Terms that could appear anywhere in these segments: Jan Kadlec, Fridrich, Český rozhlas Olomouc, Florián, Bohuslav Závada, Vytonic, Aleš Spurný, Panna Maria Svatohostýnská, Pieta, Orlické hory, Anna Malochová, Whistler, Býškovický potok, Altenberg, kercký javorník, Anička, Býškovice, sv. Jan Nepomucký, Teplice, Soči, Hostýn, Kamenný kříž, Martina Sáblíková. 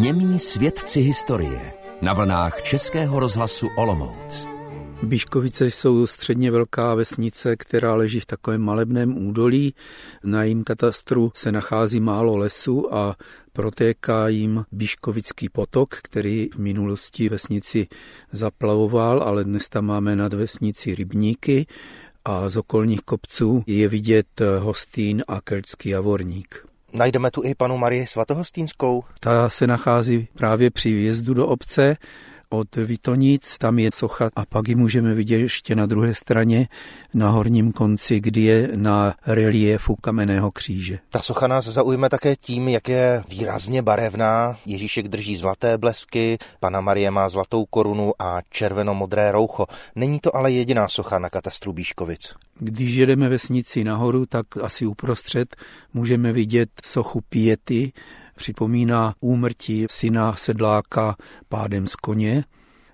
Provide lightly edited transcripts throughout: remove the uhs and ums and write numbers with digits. Němí svědci historie na vlnách Českého rozhlasu Olomouc. Býškovice jsou středně velká vesnice, která leží v takovém malebném údolí. Na jejím katastru se nachází málo lesů a protéká jim Býškovický potok, který v minulosti vesnici zaplavoval, ale dnes tam máme nad vesnici rybníky a z okolních kopců je vidět Hostýn a Kercký Javorník. Najdeme tu i Pannu Marii Svatohostýnskou. Ta se nachází právě při vjezdu do obce od Vytonic, tam je socha a pak ji můžeme vidět ještě na druhé straně, na horním konci, kdy je na reliéfu Kamenného kříže. Ta socha nás zaujme také tím, jak je výrazně barevná. Ježíšek drží zlaté blesky, Panna Marie má zlatou korunu a červeno-modré roucho. Není to ale jediná socha na katastru Býškovic. Když jedeme vesnici nahoru, tak asi uprostřed můžeme vidět sochu Piety, připomíná úmrtí syna sedláka pádem z koně.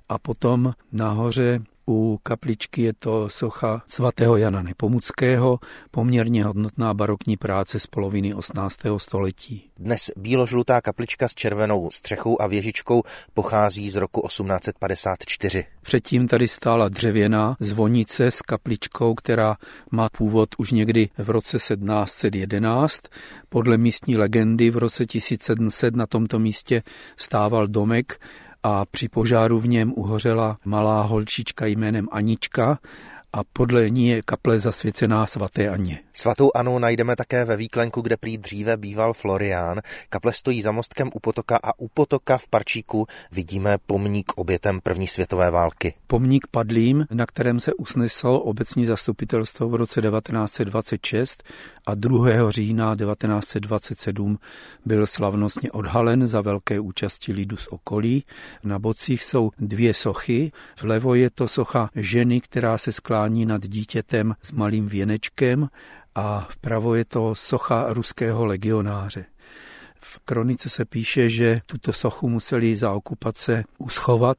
A potom nahoře u kapličky je to socha sv. Jana Nepomuckého, poměrně hodnotná barokní práce z poloviny 18. století. Dnes bíložlutá kaplička s červenou střechou a věžičkou pochází z roku 1854. Předtím tady stála dřevěná zvonice s kapličkou, která má původ už někdy v roce 1711. Podle místní legendy v roce 1700 na tomto místě stával domek a při požáru v něm uhořela malá holčička jménem Anička a podle ní je kaple zasvěcená svaté Anně. Svatou Annu najdeme také ve výklenku, kde prý dříve býval Florián. Kaple stojí za mostkem u potoka a u potoka v parčíku vidíme pomník obětem první světové války. Pomník padlým, na kterém se usneslo obecní zastupitelstvo v roce 1926 a 2. října 1927 byl slavnostně odhalen za velké účasti lidu z okolí. Na bocích jsou dvě sochy. Vlevo je to socha ženy, která se skládá nad dítětem s malým věnečkem a vpravo je to socha ruského legionáře. V kronice se píše, že tuto sochu museli za okupace uschovat.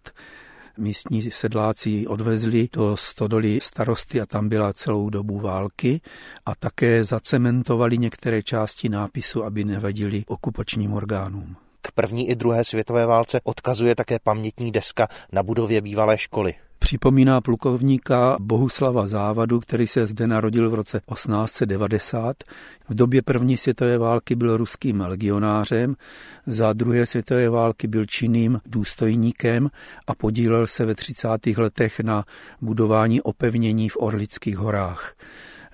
Místní sedláci ji odvezli do stodoly starosty a tam byla celou dobu války a také zacementovali některé části nápisu, aby nevadili okupačním orgánům. K první i druhé světové válce odkazuje také pamětní deska na budově bývalé školy. Připomíná plukovníka Bohuslava Závadu, který se zde narodil v roce 1890. V době první světové války byl ruským legionářem, za druhé světové války byl činným důstojníkem a podílel se ve 30. letech na budování opevnění v Orlických horách.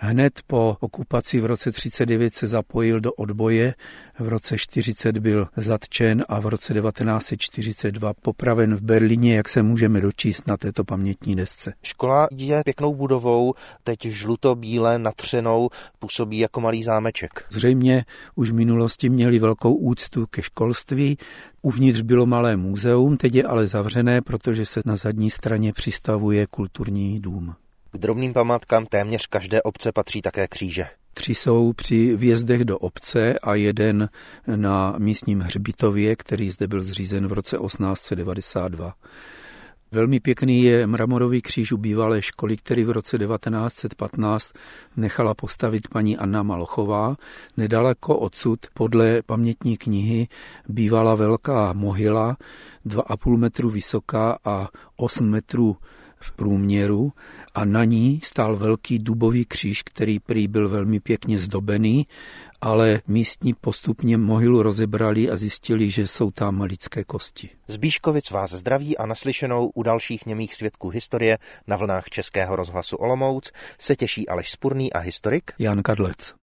Hned po okupaci v roce 1939 se zapojil do odboje, v roce 1940 byl zatčen a v roce 1942 popraven v Berlíně, jak se můžeme dočíst na této pamětní desce. Škola je pěknou budovou, teď žluto-bíle natřenou, působí jako malý zámeček. Zřejmě už v minulosti měli velkou úctu ke školství, uvnitř bylo malé muzeum, teď je ale zavřené, protože se na zadní straně přistavuje kulturní dům. K drobným památkám téměř každé obce patří také kříže. 3 jsou při vjezdech do obce a 1 na místním hřbitově, který zde byl zřízen v roce 1892. Velmi pěkný je mramorový kříž u bývalé školy, který v roce 1915 nechala postavit paní Anna Malochová. Nedaleko odsud podle pamětní knihy bývala velká mohyla, 2,5 metru vysoká a 8 metrů v průměru a na ní stál velký dubový kříž, který prý byl velmi pěkně zdobený, ale místní postupně mohylu rozebrali a zjistili, že jsou tam lidské kosti. Z Býškovic vás zdraví a naslyšenou u dalších němých svědků historie na vlnách Českého rozhlasu Olomouc se těší Aleš Spurný a historik Jan Kadlec.